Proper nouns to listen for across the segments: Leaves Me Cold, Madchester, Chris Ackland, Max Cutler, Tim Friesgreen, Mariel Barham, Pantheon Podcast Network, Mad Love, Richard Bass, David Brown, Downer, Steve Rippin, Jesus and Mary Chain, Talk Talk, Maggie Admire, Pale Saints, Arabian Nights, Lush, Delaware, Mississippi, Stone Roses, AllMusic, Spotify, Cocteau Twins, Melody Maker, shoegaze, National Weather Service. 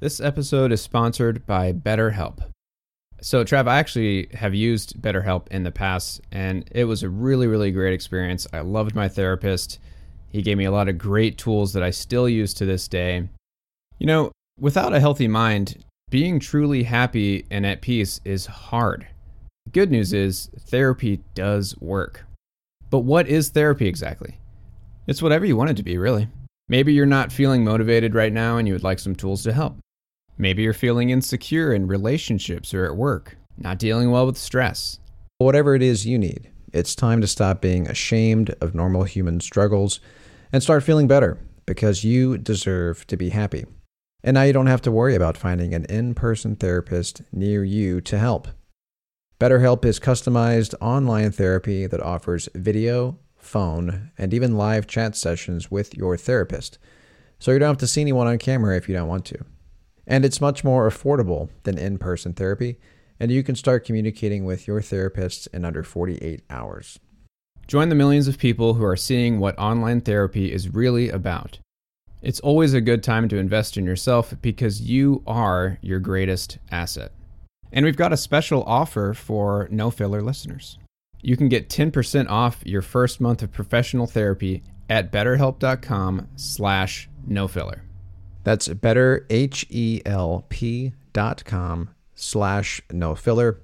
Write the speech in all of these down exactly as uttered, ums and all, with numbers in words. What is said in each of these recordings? This episode is sponsored by BetterHelp. So, Trav, I actually have used BetterHelp in the past, and it was a really, really great experience. I loved my therapist. He gave me a lot of great tools that I still use to this day. You know, without a healthy mind, being truly happy and at peace is hard. The good news is therapy does work. But what is therapy exactly? It's whatever you want it to be, really. Maybe you're not feeling motivated right now and you would like some tools to help. Maybe you're feeling insecure in relationships or at work, not dealing well with stress. Whatever it is you need, it's time to stop being ashamed of normal human struggles and start feeling better, because you deserve to be happy. And now you don't have to worry about finding an in-person therapist near you to help. BetterHelp is customized online therapy that offers video, phone, and even live chat sessions with your therapist, so you don't have to see anyone on camera if you don't want to. And it's much more affordable than in-person therapy, and you can start communicating with your therapist in under forty-eight hours. Join the millions of people who are seeing what online therapy is really about. It's always a good time to invest in yourself, because you are your greatest asset. And we've got a special offer for No Filler listeners. You can get ten percent off your first month of professional therapy at betterhelp.com slash nofiller. That's betterhelp.com slash nofiller.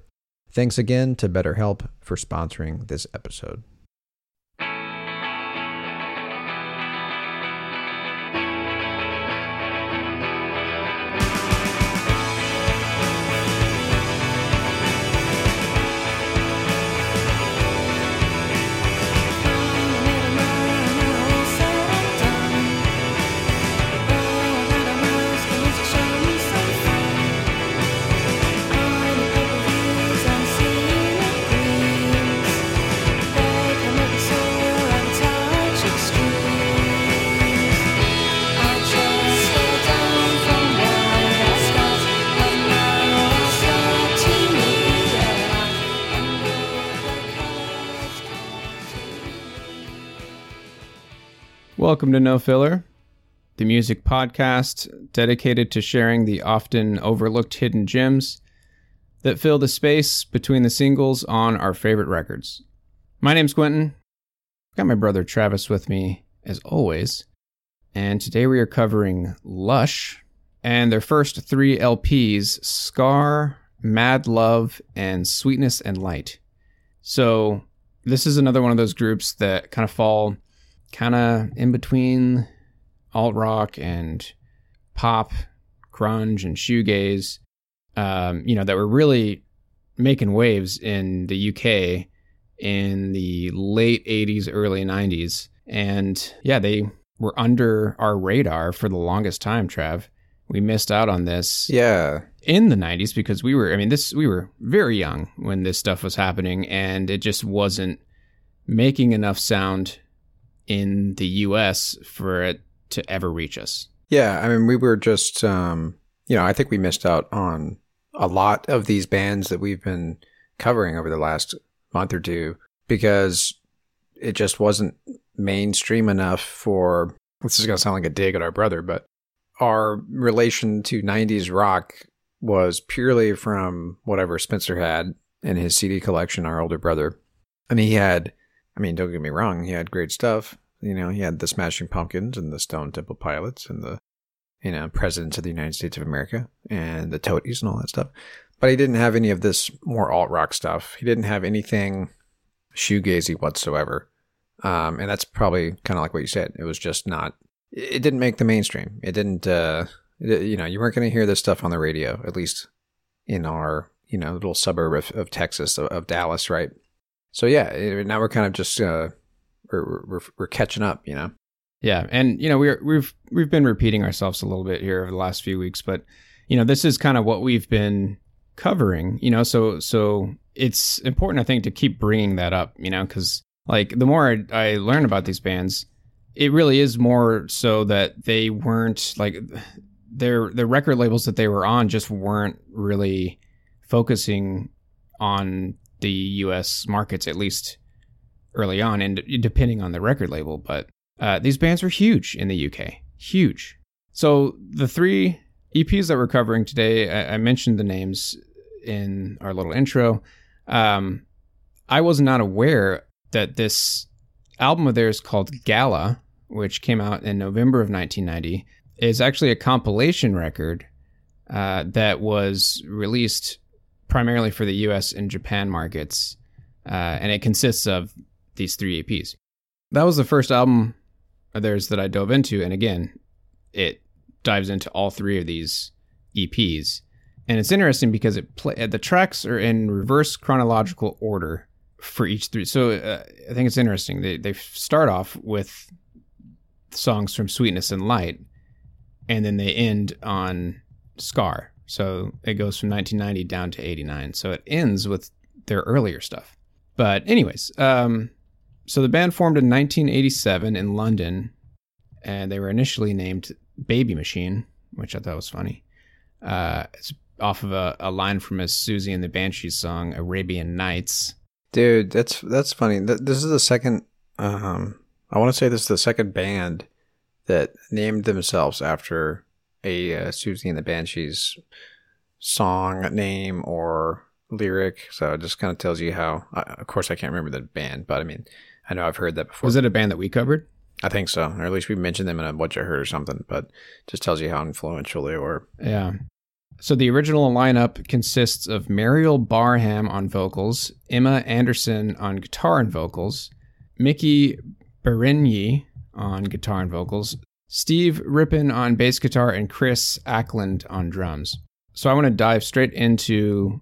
Thanks again to BetterHelp for sponsoring this episode. Welcome to No Filler, the music podcast dedicated to sharing the often overlooked hidden gems that fill the space between the singles on our favorite records. My name's Quentin. I've got my brother Travis with me, as always, and today we are covering Lush and their first three L Ps, Scar, Mad Love, and Sweetness and Light. So this is another one of those groups that kind of fall kind of in between alt-rock and pop, grunge, and shoegaze, um, you know, that were really making waves in the U K in the late eighties, early nineties. And yeah, they were under our radar for the longest time, Trav. We missed out on this yeah. in the nineties because we were, I mean, this we were very young when this stuff was happening, and it just wasn't making enough sound in the U S for it to ever reach us. Yeah, I mean, we were just, um, you know, I think we missed out on a lot of these bands that we've been covering over the last month or two, because it just wasn't mainstream enough for, this is going to sound like a dig at our brother, but our relation to nineties rock was purely from whatever Spencer had in his C D collection, our older brother. I mean, he had I mean, don't get me wrong, he had great stuff. You know, he had the Smashing Pumpkins and the Stone Temple Pilots and the you know, presidents of the United States of America and the Toadies and all that stuff. But he didn't have any of this more alt-rock stuff. He didn't have anything shoegazy whatsoever. Um, and that's probably kind of like what you said. It was just not, it didn't make the mainstream. It didn't, uh, it, you know, you weren't going to hear this stuff on the radio, at least in our, you know, little suburb of, of Texas, of, of Dallas, right? So yeah, now we're kind of just, uh, we're, we're, we're catching up, you know? Yeah. And, you know, we're, we've, we've been repeating ourselves a little bit here over the last few weeks, but, you know, this is kind of what we've been covering, you know, so, so it's important, I think, to keep bringing that up, you know, because like the more I, I learn about these bands, it really is more so that they weren't like their the record labels that they were on just weren't really focusing on the U S markets, at least early on, and depending on the record label. But uh, these bands were huge in the U K, huge. So the three E Ps that we're covering today, I, I mentioned the names in our little intro. Um, I was not aware that this album of theirs called Gala, which came out in November of nineteen ninety, is actually a compilation record uh, that was released primarily for the U S and Japan markets, uh, and it consists of these three E Ps. That was the first album of theirs that I dove into, and again, it dives into all three of these E Ps, and it's interesting because it play- the tracks are in reverse chronological order for each three. So uh, I think it's interesting. They they start off with songs from Sweetness and Light, and then they end on Scar. So it goes from nineteen ninety down to eighty-nine. So it ends with their earlier stuff. But anyways, um, so the band formed in nineteen eighty-seven in London, and they were initially named Baby Machine, which I thought was funny. Uh, it's off of a, a line from a Suzy and the Banshees song, Arabian Nights. Dude, that's that's funny. This is the second, um, I want to say this is the second band that named themselves after a uh, Suzy and the Banshees song name or lyric. So it just kind of tells you how, uh, of course, I can't remember the band, but I mean, I know I've heard that before. Was it a band that we covered? I think so. Or at least we mentioned them in a What You Heard or something, but just tells you how influential they were. Yeah. So the original lineup consists of Mariel Barham on vocals, Emma Anderson on guitar and vocals, Miki Berenyi on guitar and vocals, Steve Rippin on bass guitar, and Chris Ackland on drums. So I want to dive straight into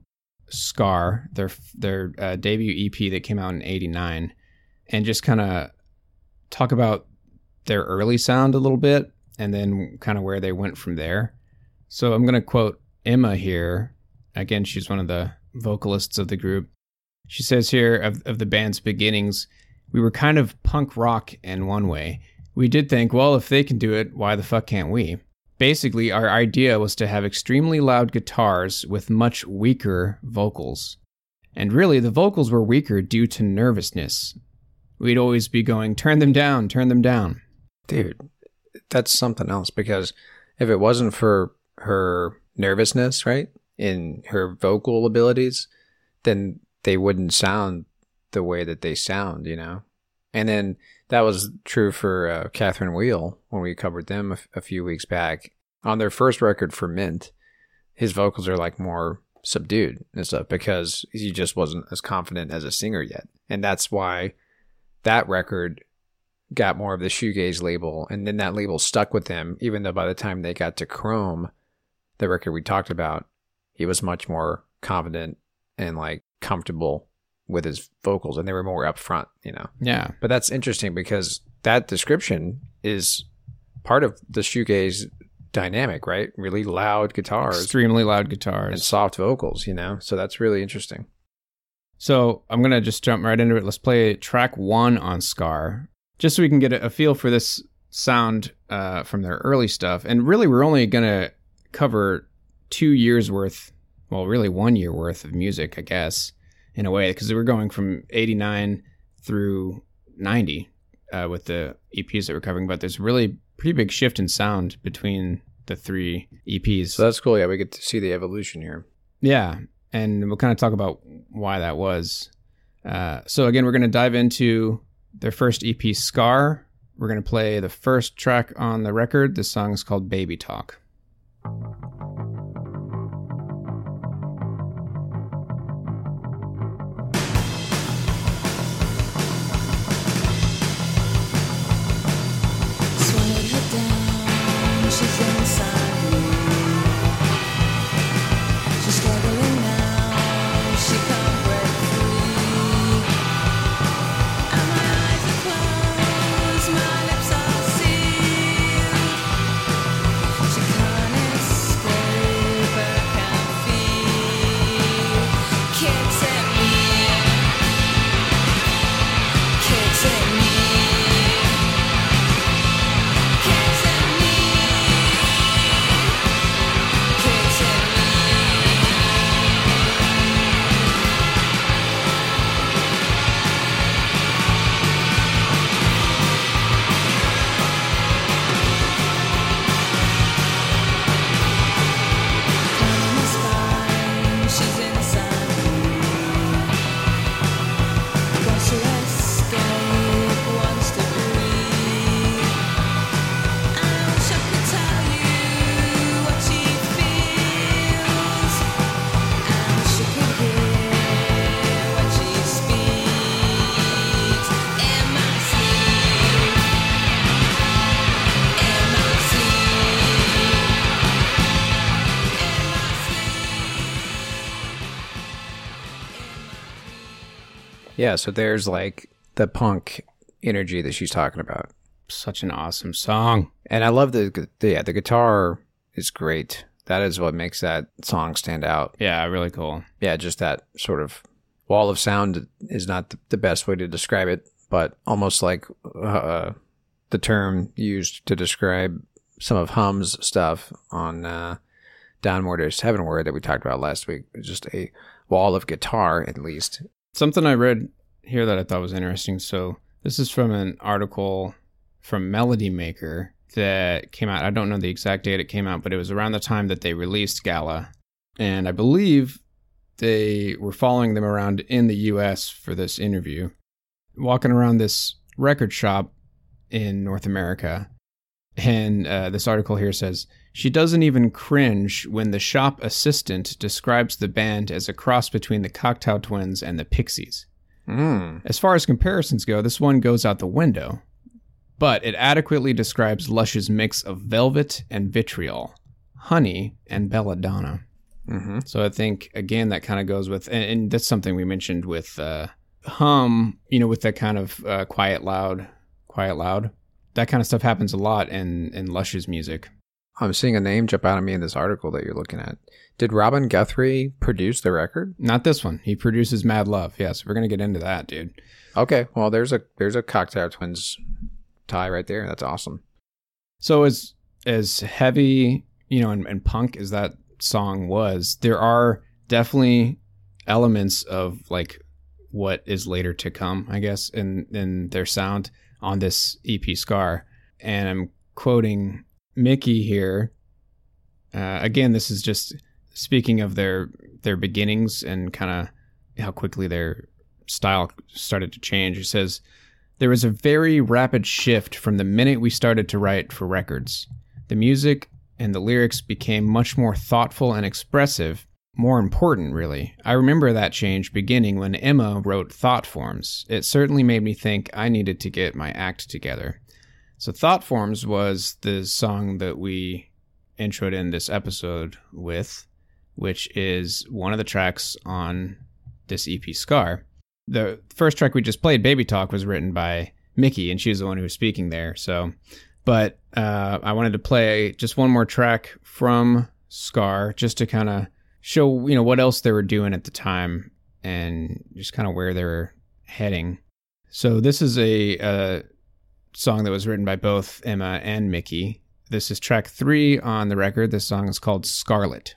Scar, their their uh, debut E P that came out in eighty-nine, and just kind of talk about their early sound a little bit, and then kind of where they went from there. So I'm going to quote Emma here. Again, she's one of the vocalists of the group. She says here of, of the band's beginnings, we were kind of punk rock in one way. We did think, well, if they can do it, why the fuck can't we? Basically, our idea was to have extremely loud guitars with much weaker vocals. And really, the vocals were weaker due to nervousness. We'd always be going, turn them down, turn them down. Dude, that's something else, because if it wasn't for her nervousness, right, in her vocal abilities, then they wouldn't sound the way that they sound, you know? And then that was true for uh, Catherine Wheel when we covered them a, f- a few weeks back. On their first record for Mint, his vocals are like more subdued and stuff because he just wasn't as confident as a singer yet. And that's why that record got more of the shoegaze label, and then that label stuck with him, even though by the time they got to Chrome, the record we talked about, he was much more confident and like comfortable with his vocals, and they were more upfront, you know? Yeah. But that's interesting because that description is part of the shoegaze dynamic, right? Really loud guitars. Extremely loud guitars. And soft vocals, you know? So that's really interesting. So I'm going to just jump right into it. Let's play track one on Scar, just so we can get a feel for this sound uh, from their early stuff. And really, we're only going to cover two years worth, well, really one year worth of music, I guess, in a way, because we're going from eighty-nine through ninety uh, with the E Ps that we're covering. But there's really a pretty big shift in sound between the three E Ps. So that's cool. Yeah, we get to see the evolution here. Yeah, and we'll kind of talk about why that was. Uh, so again, we're going to dive into their first E P, Scar. We're going to play the first track on the record. This song is called Baby Talk. Yeah, so there's like the punk energy that she's talking about. Such an awesome song. And I love the, the, yeah, the guitar is great. That is what makes that song stand out. Yeah, really cool. Yeah, just that sort of wall of sound is not the, the best way to describe it, but almost like uh, the term used to describe some of Hum's stuff on uh, Downward Is Heavenward that we talked about last week. Just a wall of guitar, at least. Something I read here that I thought was interesting. So this is from an article from Melody Maker that came out. I don't know the exact date it came out, but it was around the time that they released Gala. And I believe they were following them around in the U S for this interview, walking around this record shop in North America. And uh, this article here says, she doesn't even cringe when the shop assistant describes the band as a cross between the Cocteau Twins and the Pixies. Mm. As far as comparisons go, this one goes out the window, but it adequately describes Lush's mix of velvet and vitriol, honey and belladonna. Mm-hmm. So I think, again, that kind of goes with, and, and that's something we mentioned with uh, Hum, you know, with that kind of uh, quiet, loud, quiet, loud. That kind of stuff happens a lot in, in Lush's music. I'm seeing a name jump out at me in this article that you're looking at. Did Robin Guthrie produce the record? Not this one. He produces Mad Love. Yes, yeah, so we're going to get into that, dude. Okay. Well, there's a there's a Cocteau Twins tie right there. That's awesome. So as as heavy, you know, and, and punk as that song was, there are definitely elements of like what is later to come, I guess, in in their sound on this E P Scar. And I'm quoting Miki here. Uh, again, this is just speaking of their their beginnings and kind of how quickly their style started to change. It says, there was a very rapid shift from the minute we started to write for records. The music and the lyrics became much more thoughtful and expressive, more important, really. I remember that change beginning when Emma wrote Thoughtforms. It certainly made me think I needed to get my act together. So Thoughtforms was the song that we introed in this episode with, which is one of the tracks on this E P Scar. The first track we just played, Baby Talk, was written by Miki, and she was the one who was speaking there. So, but uh, I wanted to play just one more track from Scar just to kind of show, you know, what else they were doing at the time and just kind of where they were heading. So this is a... Uh, song that was written by both Emma and Miki. This is track three on the record. This song is called Scarlet.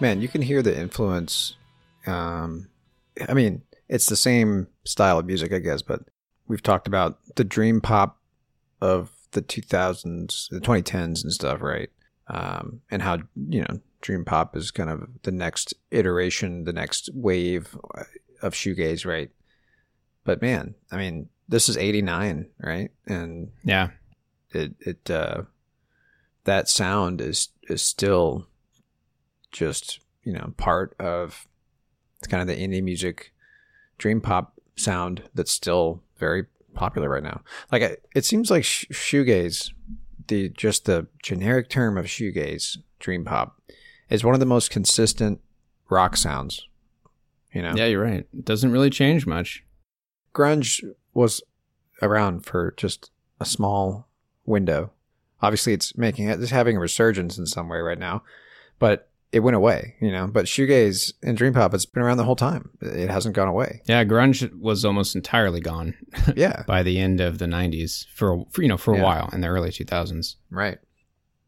man, you can hear the influence. Um, I mean, it's the same style of music, I guess, but we've talked about the dream pop of the two thousands, the twenty tens and stuff, right? Um, and how, you know, dream pop is kind of the next iteration, the next wave of shoegaze, right? But man, I mean, this is eighty-nine, right? And yeah, it it uh, that sound is is still just, you know, part of kind of the indie music, dream pop sound that's still very popular right now. Like I, it seems like sh- shoegaze, the just the generic term of shoegaze, dream pop, is one of the most consistent rock sounds. You know? Yeah, you're right. It doesn't really change much. Grunge was around for just a small window. Obviously, it's making it, it's having a resurgence in some way right now, but it went away, you know. But shoegaze and dream pop, it's been around the whole time. It hasn't gone away. Yeah, grunge was almost entirely gone. Yeah, by the end of the nineties, for, for you know, for a yeah. while in the early two thousands. Right.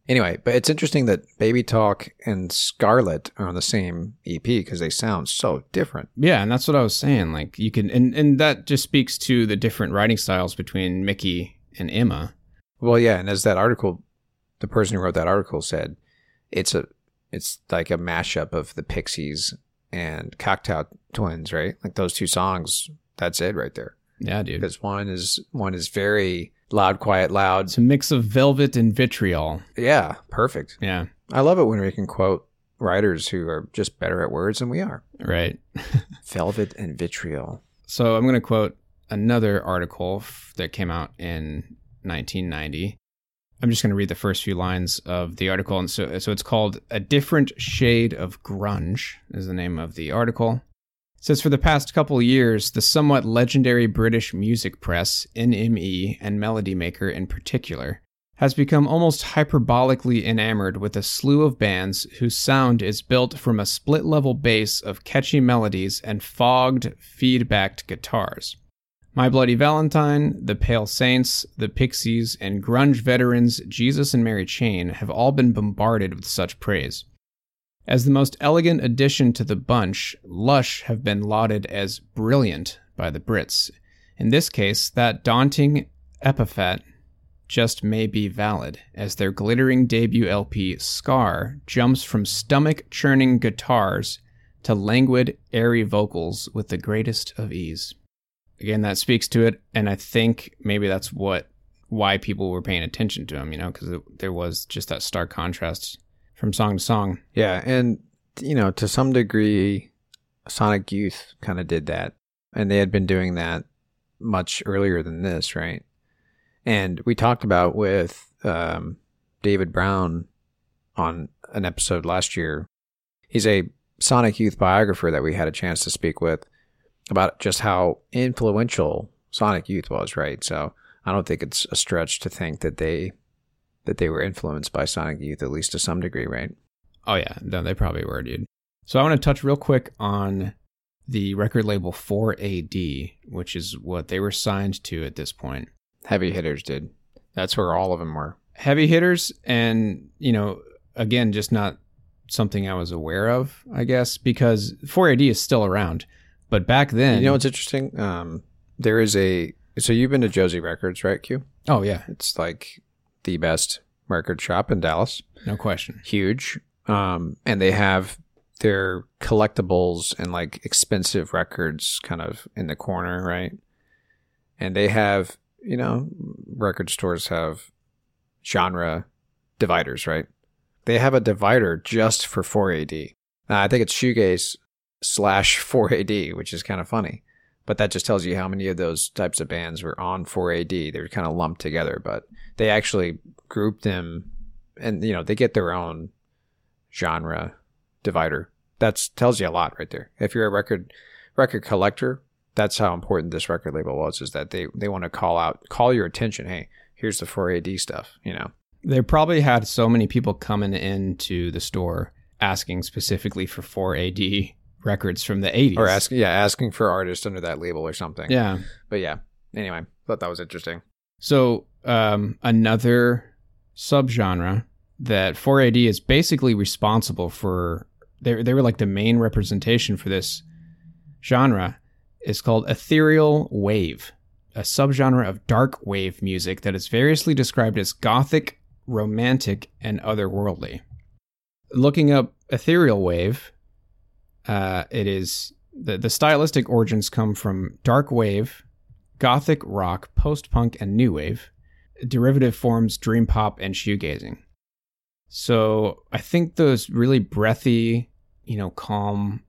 Anyway, but it's interesting that Baby Talk and Scarlet are on the same E P because they sound so different. Yeah, and that's what I was saying. Like you can, and, and that just speaks to the different writing styles between Miki and Emma. Well, yeah, and as that article, the person who wrote that article said, it's a, it's like a mashup of the Pixies and Cocteau Twins, right? Like those two songs. That's it right there. Yeah, dude. Because one is one is very loud, quiet, loud. It's a mix of velvet and vitriol. Yeah, perfect. Yeah. I love it when we can quote writers who are just better at words than we are. Right. Velvet and vitriol. So I'm going to quote another article f- that came out in nineteen ninety. I'm just going to read the first few lines of the article. And so, so it's called A Different Shade of Grunge is the name of the article. Says, for the past couple years, the somewhat legendary British music press, N M E, and Melody Maker in particular, has become almost hyperbolically enamored with a slew of bands whose sound is built from a split-level bass of catchy melodies and fogged, feedbacked guitars. My Bloody Valentine, the Pale Saints, the Pixies, and grunge veterans Jesus and Mary Chain have all been bombarded with such praise. As the most elegant addition to the bunch, Lush have been lauded as brilliant by the Brits. In this case, that daunting epithet just may be valid, as their glittering debut L P, Scar, jumps from stomach-churning guitars to languid, airy vocals with the greatest of ease. Again, that speaks to it, and I think maybe that's what why people were paying attention to him, you know, because there was just that stark contrast from song to song. Yeah, and, you know, to some degree, Sonic Youth kind of did that. And they had been doing that much earlier than this, right? And we talked about with um, David Brown on an episode last year. He's a Sonic Youth biographer that we had a chance to speak with about just how influential Sonic Youth was, right? So I don't think it's a stretch to think that they... that they were influenced by Sonic Youth, at least to some degree, right? Oh, yeah. No, they probably were, dude. So I want to touch real quick on the record label four A D, which is what they were signed to at this point. Heavy hitters, dude. That's where all of them were. Heavy hitters and, you know, again, just not something I was aware of, I guess, because four A D is still around. But back then... You know what's interesting? Um, there is a... So you've been to Josie Records, right, Q? Oh, yeah. It's like... the best record shop in Dallas. No question. Huge. Um, and they have their collectibles and like expensive records kind of in the corner, right? And they have, you know, record stores have genre dividers, right? They have a divider just for four A D. Now, I think it's shoegaze slash four A D, which is kind of funny. But that just tells you how many of those types of bands were on four A D. They were kind of lumped together, but they actually grouped them and, you know, they get their own genre divider. That tells you a lot right there. If you're a record record collector, that's how important this record label was, is that they, they want to call out, call your attention. Hey, here's the four A D stuff, you know. They probably had so many people coming into the store asking specifically for four A D records from the eighties, or asking yeah asking for artists under that label or something. Yeah, but yeah, anyway, thought that was interesting. So um another subgenre that four A D is basically responsible for they they were like the main representation for this genre. It's called ethereal wave, a subgenre of dark wave music that is variously described as gothic, romantic, and otherworldly. Looking up ethereal wave, uh, it is the the stylistic origins come from dark wave, gothic rock, post-punk, and new wave, derivative forms dream pop and shoegazing. So I think those really breathy, you know, calm,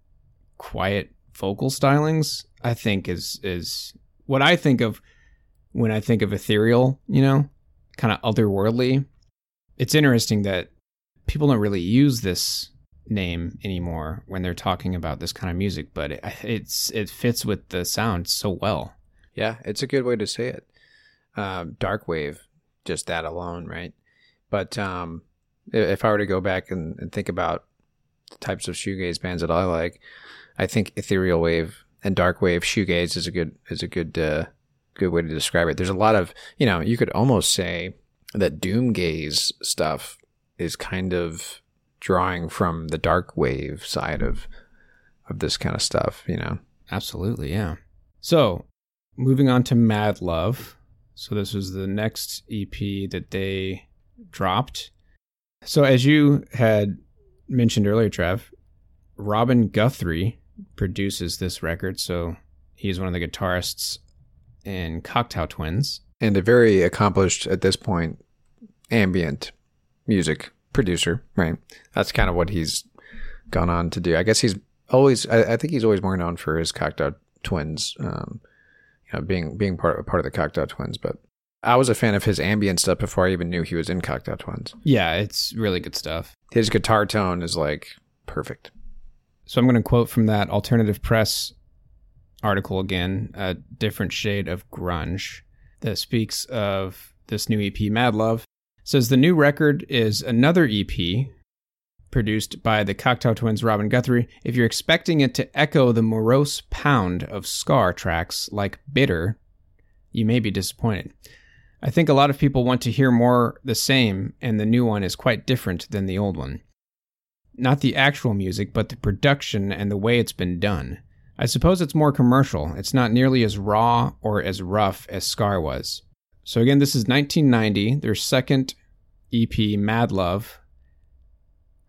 quiet vocal stylings, I think is is what I think of when I think of ethereal, you know, kind of otherworldly. It's interesting that people don't really use this name anymore when they're talking about this kind of music, but it, it's it fits with the sound so well. Yeah, it's a good way to say it. Um, dark wave, just that alone, right? But um, if I were to go back and, and think about the types of shoegaze bands that I like, I think ethereal wave and dark wave shoegaze is a good is a good uh, good way to describe it. There's a lot of, you know, you could almost say that doomgaze stuff is kind of drawing from the dark wave side of of this kind of stuff, you know. Absolutely, yeah. So moving on to Mad Love. So this was the next E P that they dropped. So as you had mentioned earlier, Trav, Robin Guthrie produces this record. So he's one of the guitarists in Cocteau Twins. And a very accomplished, at this point, ambient music producer, right? That's kind of what he's gone on to do. I guess he's always, I, I think he's always more known for his Cocteau Twins um Uh, being being part, part of the Cocteau Twins, but I was a fan of his ambient stuff before I even knew he was in Cocteau Twins. Yeah, it's really good stuff. His guitar tone is like perfect. So I'm going to quote from that Alternative Press article again, A Different Shade of Grunge, that speaks of this new E P, Mad Love. It says, the new record is another E P produced by the Cocteau Twins' Robin Guthrie. If you're expecting it to echo the morose pound of Scar tracks like Bitter, you may be disappointed. I think a lot of people want to hear more the same, and the new one is quite different than the old one. Not the actual music, but the production and the way it's been done. I suppose it's more commercial. It's not nearly as raw or as rough as Scar was. So again, this is nineteen ninety, their second E P, Mad Love.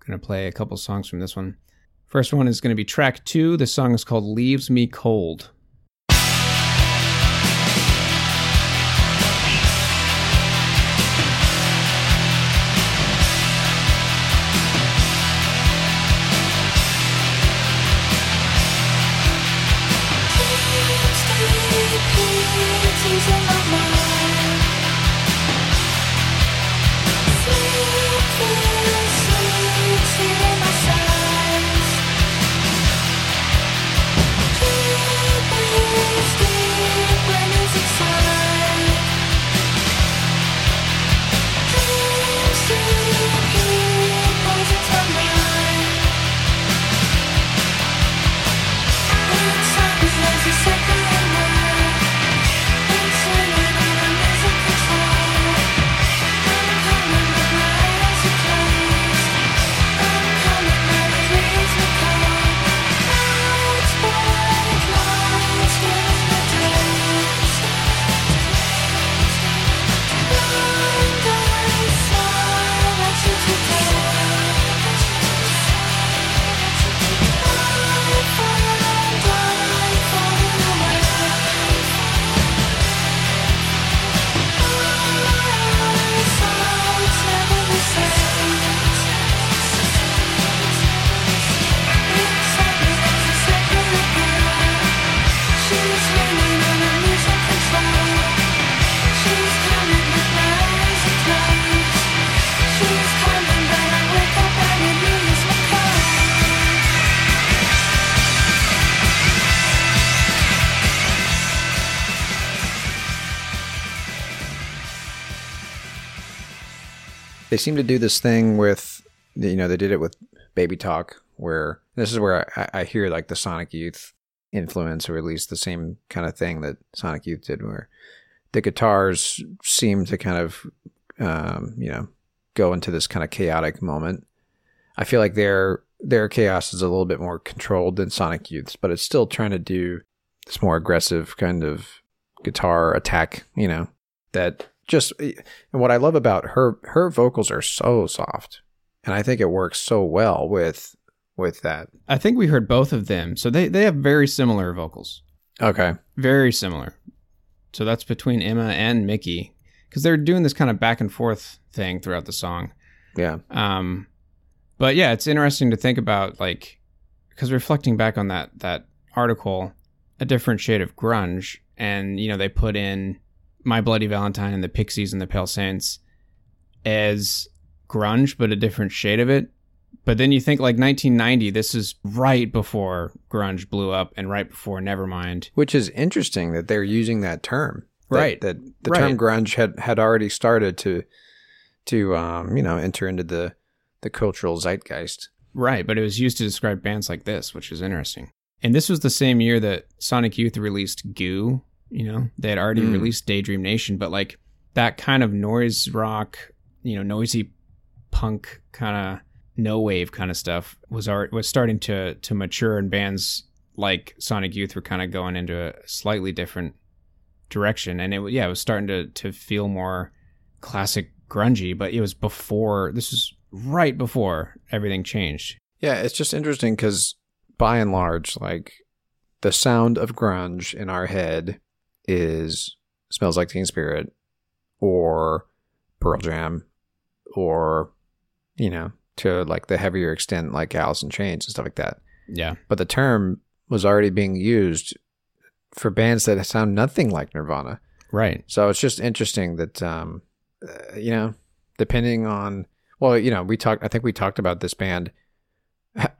Going to play a couple songs from this one. First one is going to be track two. The song is called Leaves Me Cold. They seem to do this thing with, you know, they did it with Baby Talk, where this is where I, I hear like the Sonic Youth influence, or at least the same kind of thing that Sonic Youth did, where the guitars seem to kind of, um, you know, go into this kind of chaotic moment. I feel like they're their chaos is a little bit more controlled than Sonic Youth's, but it's still trying to do this more aggressive kind of guitar attack, you know, that just, and what I love about her, her vocals are so soft, and I think it works so well with, with that. I think we heard both of them. So they, they have very similar vocals. Okay. Very similar. So that's between Emma and Miki, because they're doing this kind of back and forth thing throughout the song. Yeah. Um, but yeah, it's interesting to think about, like, because reflecting back on that, that article, A Different Shade of Grunge, and, you know, they put in My Bloody Valentine and the Pixies and the Pale Saints as grunge, but a different shade of it. But then you think, like, nineteen ninety, this is right before grunge blew up and right before Nevermind. Which is interesting that they're using that term. That, right. That the right. term grunge had, had already started to, to um, you know, enter into the, the cultural zeitgeist. Right, but it was used to describe bands like this, which is interesting. And this was the same year that Sonic Youth released Goo. You know, they had already mm. released Daydream Nation, but, like, that kind of noise rock, you know, noisy punk kind of no wave kind of stuff was art was starting to to mature, and bands like Sonic Youth were kind of going into a slightly different direction, and it yeah it was starting to to feel more classic grungy. But it was before this was right before everything changed. Yeah, it's just interesting because by and large, like, the sound of grunge in our head is Smells Like Teen Spirit or Pearl Jam or, you know, to, like, the heavier extent, like Alice in Chains and stuff like that. Yeah. But the term was already being used for bands that sound nothing like Nirvana. Right. So it's just interesting that, um, uh, you know, depending on, well, you know, we talked, I think we talked about this band.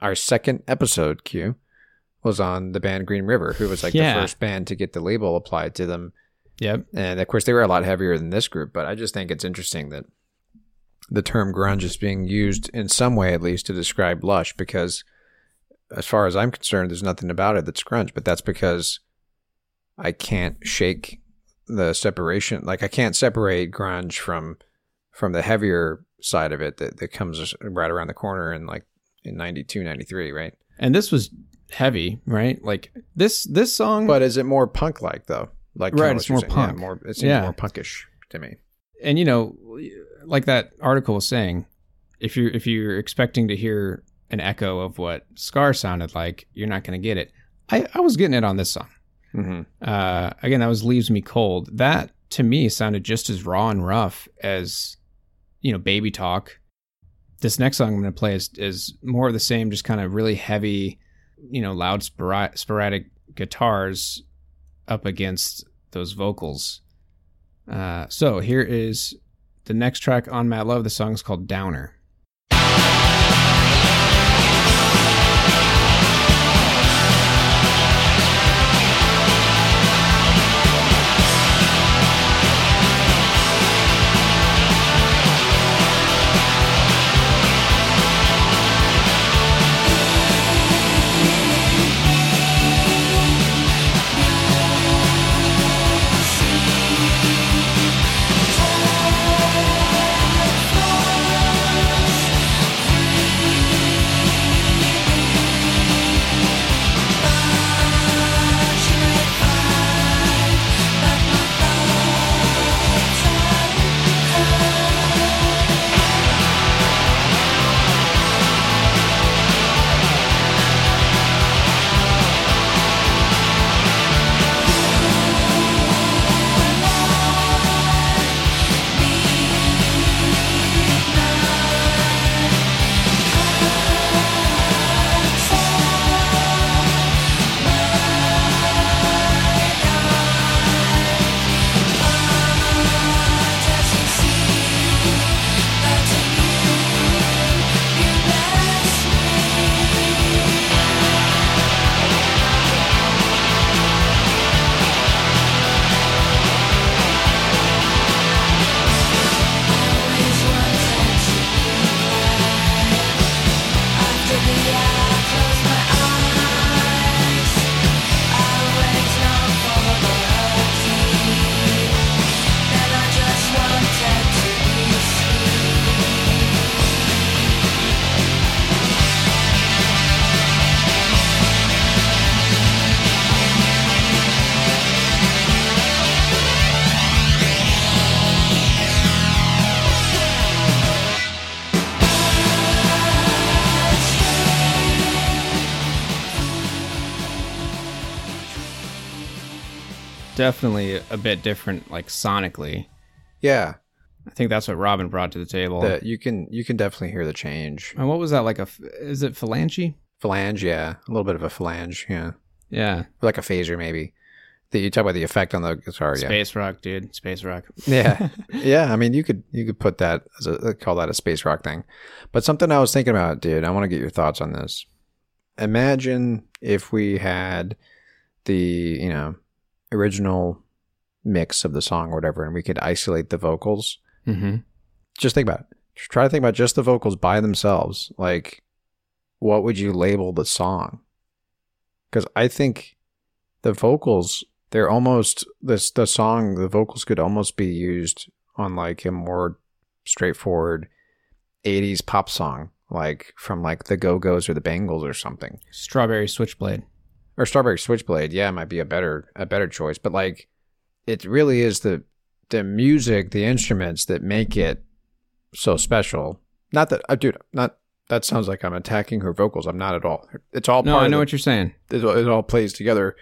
Our second episode, Q, was on the band Green River, who was, like, yeah. the first band to get the label applied to them. Yep. And of course they were a lot heavier than this group, but I just think it's interesting that the term grunge is being used in some way, at least, to describe Lush, because as far as I'm concerned, there's nothing about it that's grunge, but that's because I can't shake the separation. Like, I can't separate grunge from from the heavier side of it that, that comes right around the corner in, like, in ninety-two, ninety-three, right? And this was heavy, right? Like, this this song... But is it more punk-like, though? Like, right, it's more saying. punk. Yeah, more, it seems yeah. more punkish to me. And, you know, like that article was saying, if you're, if you're expecting to hear an echo of what Scar sounded like, you're not going to get it. I, I was getting it on this song. Mm-hmm. Uh, again, that was Leaves Me Cold. That, to me, sounded just as raw and rough as, you know, Baby Talk. This next song I'm going to play is, is more of the same, just kind of really heavy, you know, loud, spori- sporadic guitars up against those vocals. Uh, so here is the next track on Mad Love. The song is called Downer. definitely a bit different, like sonically. Yeah, I think that's what Robin brought to the table. The, you can you can definitely hear the change. And what was that, like a, is it phalange? Phalange, yeah, a little bit of a phalange, yeah, yeah, or like a phaser maybe. The, you talk about the effect on the guitar, yeah. Space rock, dude, space rock. Yeah, yeah. I mean, you could you could put that as a, call that a space rock thing. But something I was thinking about, dude, I want to get your thoughts on this. Imagine if we had the you know original mix of the song or whatever, and we could isolate the vocals. Mm-hmm. Just think about it. Just try to think about just the vocals by themselves. Like, what would you label the song? Because I think the vocals, they're almost this the song. The vocals could almost be used on like a more straightforward eighties pop song, like from like the Go-Go's or the Bangles or something. Strawberry Switchblade, or Strawberry Switchblade. Yeah, might be a better a better choice. But like, it really is the the music, the instruments that make it so special. Not that, uh, dude, not that sounds like I'm attacking her vocals. I'm not at all. It's all. No, part I know of the, what you're saying. It, it all plays together,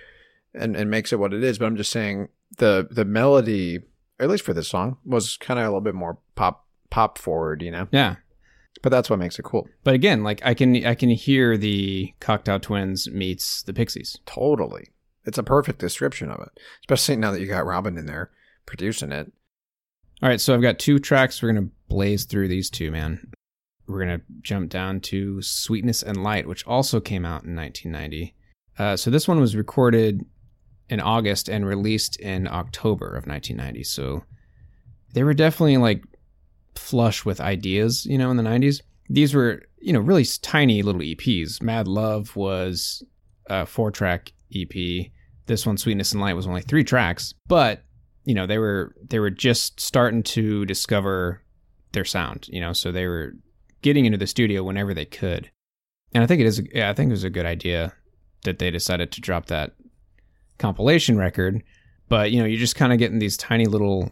and, and makes it what it is. But I'm just saying the the melody, at least for this song, was kind of a little bit more pop pop forward, you know? Yeah. But that's what makes it cool. But again, like I can I can hear the Cocteau Twins meets the Pixies. Totally, it's a perfect description of it. Especially now that you got Robin in there producing it. All right, so I've got two tracks. We're gonna blaze through these two, man. We're gonna jump down to Sweetness and Light, which also came out in nineteen ninety. Uh, so this one was recorded in August and released in October of nineteen ninety. So they were definitely like flush with ideas, you know, in the nineties. These were, you know, really tiny little E Ps. Mad Love was a four-track E P. This one, Sweetness and Light, was only three tracks. But, you know, they were they were just starting to discover their sound, you know, so they were getting into the studio whenever they could. And I think it is, yeah, I think it was a good idea that they decided to drop that compilation record. But, you know, you're just kind of getting these tiny little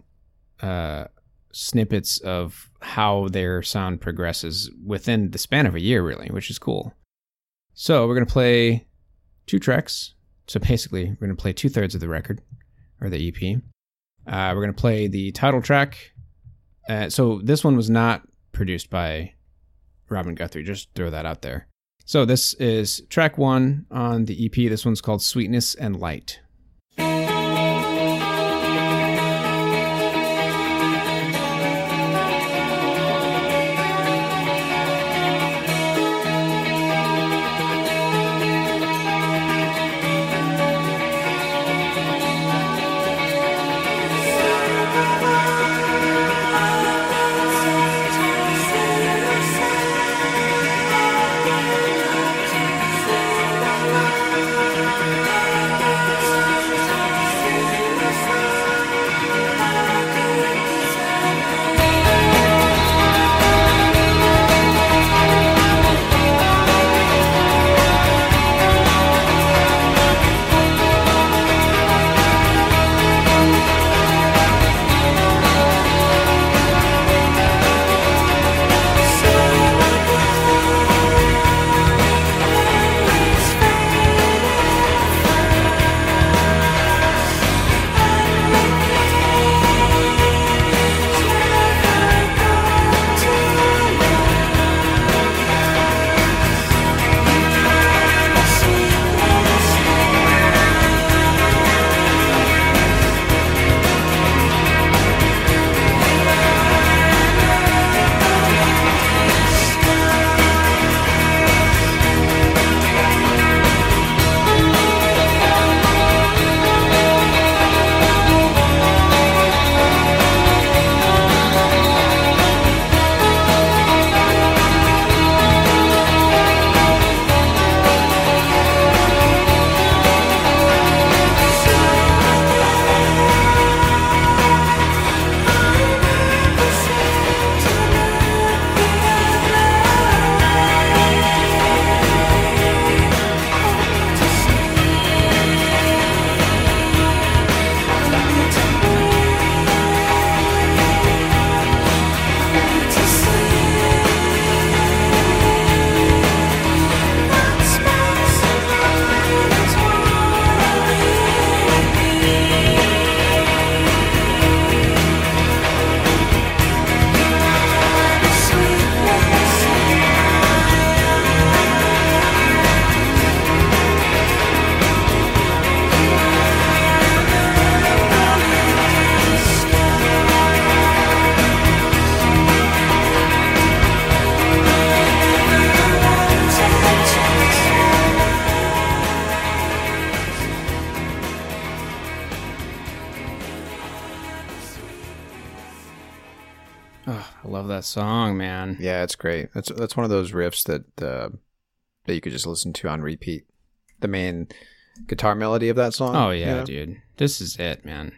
uh snippets of how their sound progresses within the span of a year, really, which is cool. So we're going to play two tracks. So basically, we're going to play two-thirds of the record, or the E P. Uh, we're going to play the title track. Uh, so this one was not produced by Robin Guthrie. Just throw that out there. So this is track one on the E P. This one's called Sweetness and Light. love that song, man. Yeah, it's great. That's that's one of those riffs that uh, that you could just listen to on repeat. The main guitar melody of that song. Oh yeah, you know? Dude. This is it, man.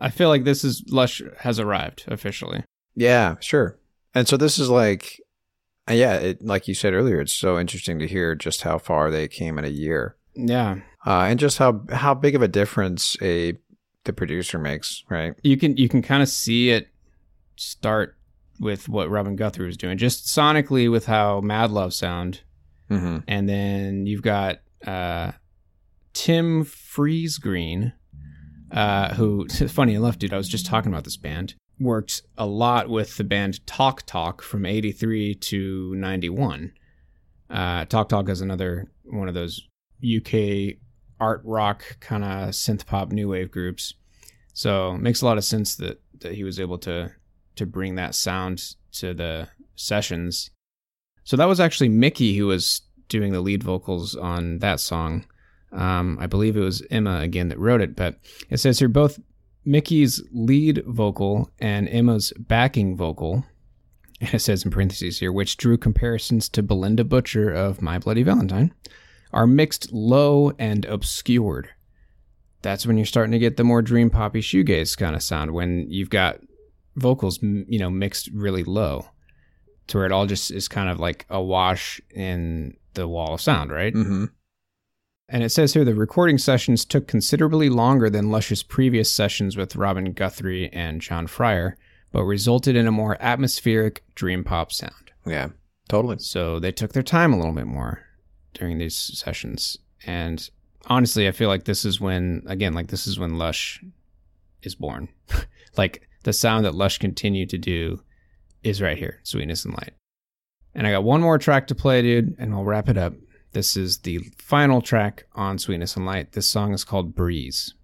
I feel like this is Lush has arrived officially. Yeah, sure. And so this is like, yeah, it, like you said earlier, it's so interesting to hear just how far they came in a year. Yeah. Uh, and just how how big of a difference a the producer makes, right? You can you can kind of see it start with what Robin Guthrie was doing, just sonically with how Mad Love sound. Mm-hmm. And then you've got uh, Tim Friesgreen, uh, who, funny enough, dude, I was just talking about this band, worked a lot with the band Talk Talk from eighty-three to ninety-one. Uh, Talk Talk is another one of those U K art rock kind of synth pop new wave groups. So it makes a lot of sense that, that he was able to to bring that sound to the sessions. So that was actually Miki who was doing the lead vocals on that song. Um, I believe it was Emma again that wrote it, but it says here both Miki's lead vocal and Emma's backing vocal, and it says in parentheses here, which drew comparisons to Belinda Butcher of My Bloody Valentine, are mixed low and obscured. That's when you're starting to get the more dream poppy shoegaze kind of sound, when you've got vocals, you know, mixed really low to where it all just is kind of like a wash in the wall of sound, right? Mm-hmm. And it says here the recording sessions took considerably longer than Lush's previous sessions with Robin Guthrie and John Fryer, but resulted in a more atmospheric dream pop sound. Yeah, totally. So they took their time a little bit more during these sessions. And honestly, I feel like this is when, again, like this is when Lush is born. Like the sound that Lush continued to do is right here, Sweetness and Light. And I got one more track to play, dude, and we'll wrap it up. This is the final track on Sweetness and Light. This song is called Breeze.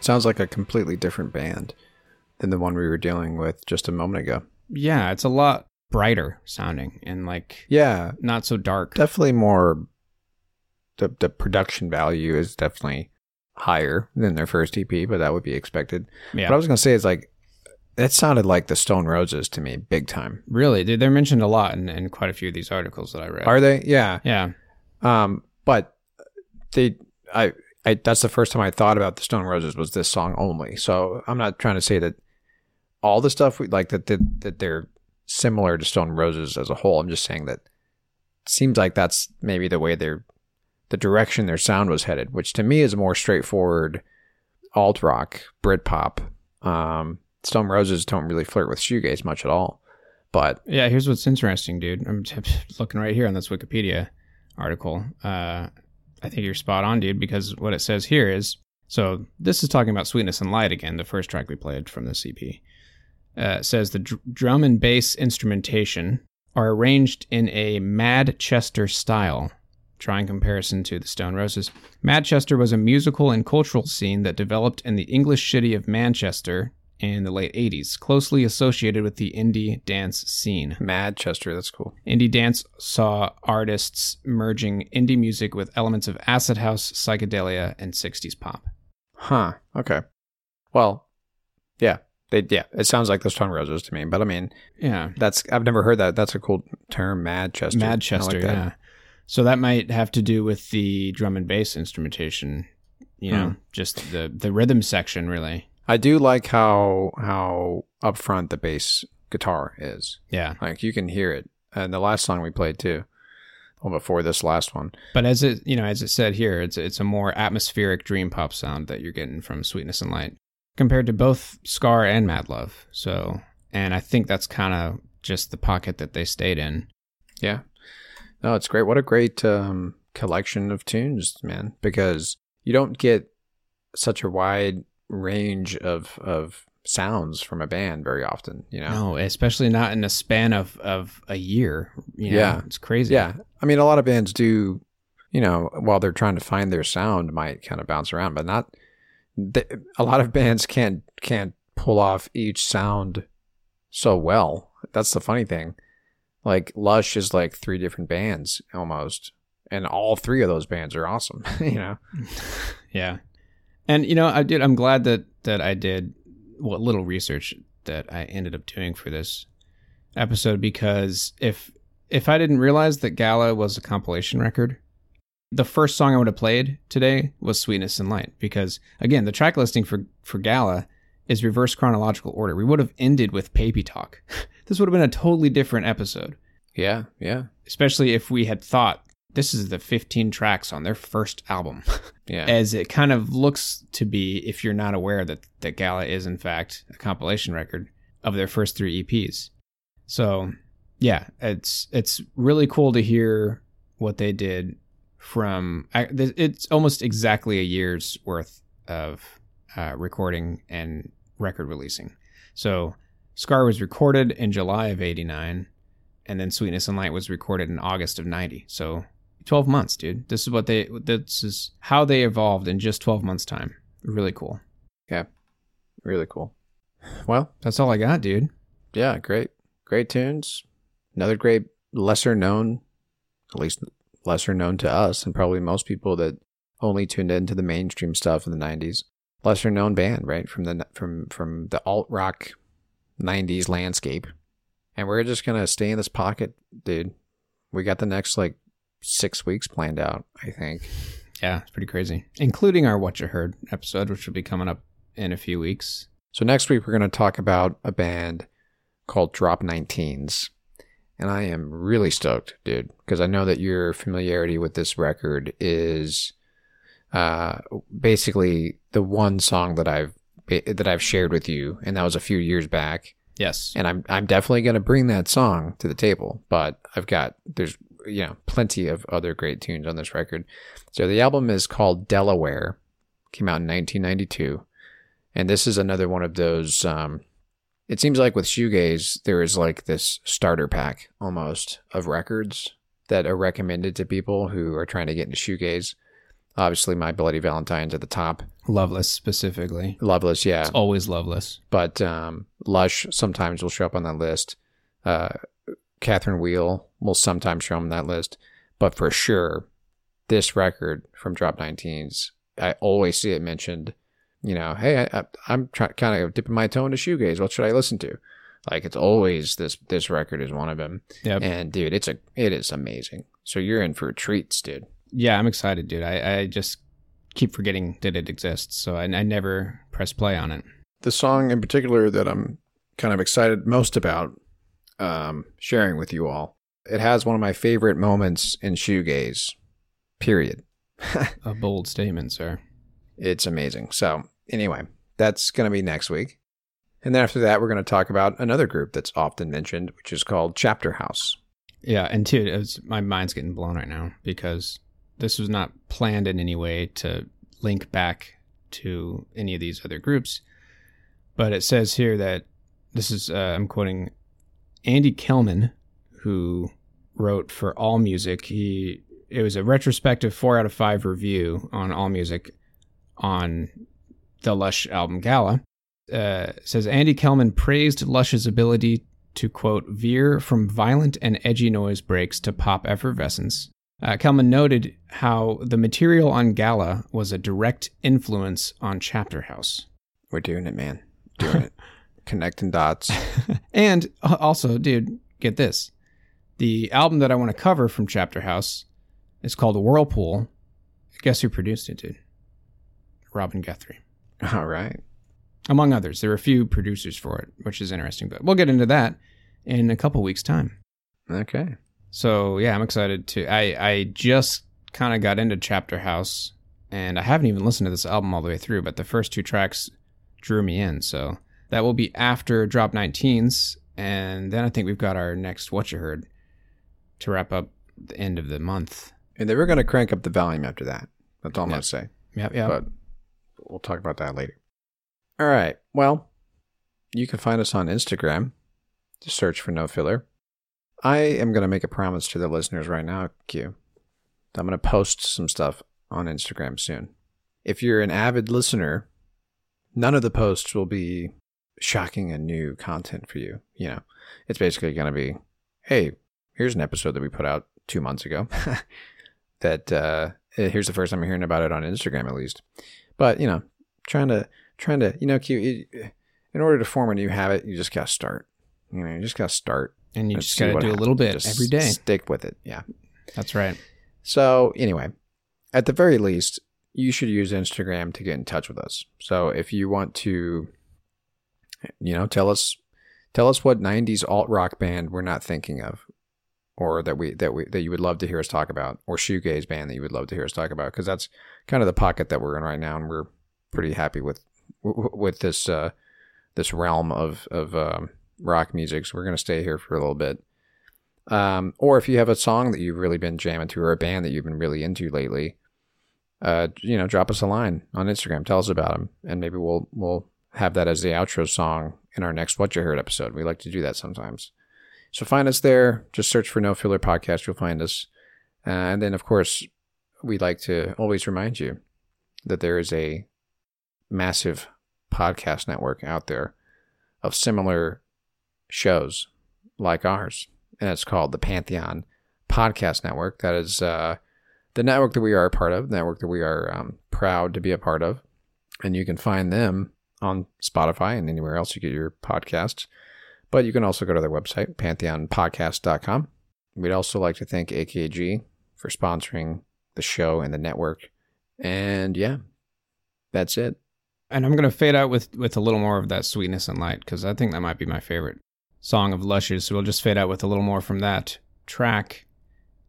Sounds like a completely different band than the one we were dealing with just a moment ago. Yeah, it's a lot brighter sounding and like yeah, not so dark. Definitely more, the, the production value is definitely higher than their first E P, but that would be expected. Yeah. What I was going to say is like, that sounded like the Stone Roses to me, big time. Really? They're mentioned a lot in, in quite a few of these articles that I read. Are they? Yeah. Yeah. Um, but they... I. I, that's the first time I thought about the Stone Roses was this song only. So I'm not trying to say that all the stuff we like that, that that they're similar to Stone Roses as a whole. I'm just saying that it seems like that's maybe the way they're, the direction their sound was headed, which to me is more straightforward alt rock, Britpop, um, Stone Roses don't really flirt with shoegaze much at all. But yeah, here's what's interesting, dude. I'm looking right here on this Wikipedia article. Uh, I think you're spot on, dude, because what it says here is, so this is talking about Sweetness and Light again, the first track we played from this E P. Uh, it says the dr- drum and bass instrumentation are arranged in a Madchester style. Drawing comparison to the Stone Roses, Madchester was a musical and cultural scene that developed in the English city of Manchester in the late eighties, closely associated with the indie dance scene. Madchester, that's cool. Indie dance saw artists merging indie music with elements of acid house, psychedelia, and sixties pop. Huh, okay. Well, yeah. They, yeah, it sounds like the Stone Roses to me, but I mean, yeah, that's I've never heard that. That's a cool term, Madchester. Madchester, like yeah. So that might have to do with the drum and bass instrumentation, you know, mm. just the, the rhythm section, really. I do like how how upfront the bass guitar is. Yeah, like you can hear it, and the last song we played too, well before this last one. But as it you know, as it said here, it's it's a more atmospheric dream pop sound that you're getting from Sweetness and Light, compared to both Scar and Mad Love. So, and I think that's kind of just the pocket that they stayed in. Yeah. No, it's great. What a great um, collection of tunes, man, because you don't get such a wide range of of sounds from a band very often, you know? No, especially not in a span of, of a year. You know? Yeah. It's crazy. Yeah. I mean, a lot of bands do, you know, while they're trying to find their sound, might kind of bounce around, but not... The, a lot of bands can't can't pull off each sound so well. That's the funny thing. Like Lush is like three different bands almost, and all three of those bands are awesome. You know, yeah. And you know, I did. I'm glad that that I did what little research that I ended up doing for this episode, because if if I didn't realize that Gala was a compilation record, the first song I would have played today was Sweetness and Light, because, again, the track listing for, for Gala is reverse chronological order. We would have ended with Baby Talk. This would have been a totally different episode. Yeah, yeah. Especially if we had thought, this is the fifteen tracks on their first album. Yeah. As it kind of looks to be, if you're not aware that, that Gala is, in fact, a compilation record of their first three E Ps. So, yeah, it's it's really cool to hear what they did from it's almost exactly a year's worth of uh, recording and record releasing. So Scar was recorded in July of eighty-nine, and then Sweetness and Light was recorded in August of ninety. So twelve months, dude. This is what they this is how they evolved in just twelve months time. Really cool. Yeah. Really cool. Well, that's all I got, dude. Yeah, great. Great tunes. Another great lesser known, at least lesser known to us and probably most people that only tuned into the mainstream stuff in the nineties, lesser known band, right? From the, from, from the alt rock nineties landscape. And we're just going to stay in this pocket, dude. We got the next like six weeks planned out, I think. Yeah. It's pretty crazy. Including our What You Heard episode, which will be coming up in a few weeks. So next week, we're going to talk about a band called Drop Nineteens. And I am really stoked, dude, because I know that your familiarity with this record is uh, basically the one song that I've that I've shared with you, and that was a few years back. Yes, and I'm I'm definitely going to bring that song to the table. But I've got there's you know plenty of other great tunes on this record. So the album is called Delaware, came out in nineteen ninety-two, and this is another one of those. Um, It seems like with shoegaze, there is like this starter pack almost of records that are recommended to people who are trying to get into shoegaze. Obviously, My Bloody Valentine's at the top. Loveless specifically. Loveless, yeah. It's always Loveless. But um, Lush sometimes will show up on that list. Uh, Catherine Wheel will sometimes show up on that list. But for sure, this record from Drop Nineteens, I always see it mentioned. You know, hey, I, I, I'm try, kind of dipping my toe into shoegaze. What should I listen to? Like, it's always this. This record is one of them. Yep. And dude, it's a it is amazing. So you're in for treats, dude. Yeah, I'm excited, dude. I, I just keep forgetting that it exists, so I, I never press play on it. The song in particular that I'm kind of excited most about um, sharing with you all. It has one of my favorite moments in shoegaze. Period. A bold statement, sir. It's amazing. So anyway, that's going to be next week. And then after that, we're going to talk about another group that's often mentioned, which is called Chapterhouse. Yeah, and too, it was, my mind's getting blown right now because this was not planned in any way to link back to any of these other groups. But it says here that this is, uh, I'm quoting Andy Kellman, who wrote for AllMusic. He, it was a retrospective four out of five review on AllMusic on the Lush album Gala. Uh, says Andy Kellman praised Lush's ability to, quote, veer from violent and edgy noise breaks to pop effervescence. Uh, Kellman noted how the material on Gala was a direct influence on Chapterhouse. We're doing it, man. Doing it. Connecting dots. And also, dude, get this. The album that I want to cover from Chapterhouse is called Whirlpool. Guess who produced it, dude? Robin Guthrie. All right. Among others. There are a few producers for it, which is interesting, but we'll get into that in a couple weeks' time. Okay. So, yeah, I'm excited to... I, I just kind of got into Chapterhouse, and I haven't even listened to this album all the way through, but the first two tracks drew me in, so that will be after Drop Nineteens, and then I think we've got our next What You Heard to wrap up the end of the month. And then we're going to crank up the volume after that. That's all I'm going to say. Yeah, yeah. But we'll talk about that later. All right. Well, you can find us on Instagram. Just search for No Filler. I am going to make a promise to the listeners right now, Q. I'm going to post some stuff on Instagram soon. If you're an avid listener, none of the posts will be shocking and new content for you. You know, it's basically going to be, hey, here's an episode that we put out two months ago. that uh, here's the first time I'm hearing about it on Instagram, at least. But, you know, trying to... Trying to, you know, Q, in order to form a new habit, you just got to start. You know, you just got to start. And you just got to do happens. a little bit just every day. Stick with it. Yeah. That's right. So anyway, at the very least, you should use Instagram to get in touch with us. So if you want to, you know, tell us, tell us what nineties alt rock band we're not thinking of, or that we, that we, that you would love to hear us talk about, or shoegaze band that you would love to hear us talk about. Cause that's kind of the pocket that we're in right now. And we're pretty happy with, with this uh, this realm of of um, rock music, so we're gonna stay here for a little bit. Um, or if you have a song that you've really been jamming to, or a band that you've been really into lately, uh, you know, drop us a line on Instagram. Tell us about them, and maybe we'll we'll have that as the outro song in our next What You Heard episode. We like to do that sometimes. So find us there. Just search for No Filler Podcast. You'll find us, uh, and then of course we'd like to always remind you that there is a massive podcast network out there of similar shows like ours, and it's called the Pantheon Podcast Network. That is uh, the network that we are a part of, the network that we are um, proud to be a part of, and you can find them on Spotify and anywhere else you get your podcasts, but you can also go to their website, pantheon podcast dot com. We'd also like to thank A K G for sponsoring the show and the network, and yeah, that's it. And I'm going to fade out with, with a little more of that Sweetness and Light, because I think that might be my favorite song of Lush's. So we'll just fade out with a little more from that track.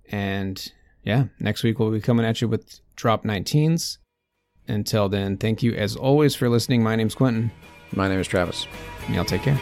And yeah, next week we'll be coming at you with Drop Nineteens. Until then, thank you as always for listening. My name's Quentin. My name is Travis. And y'all take care.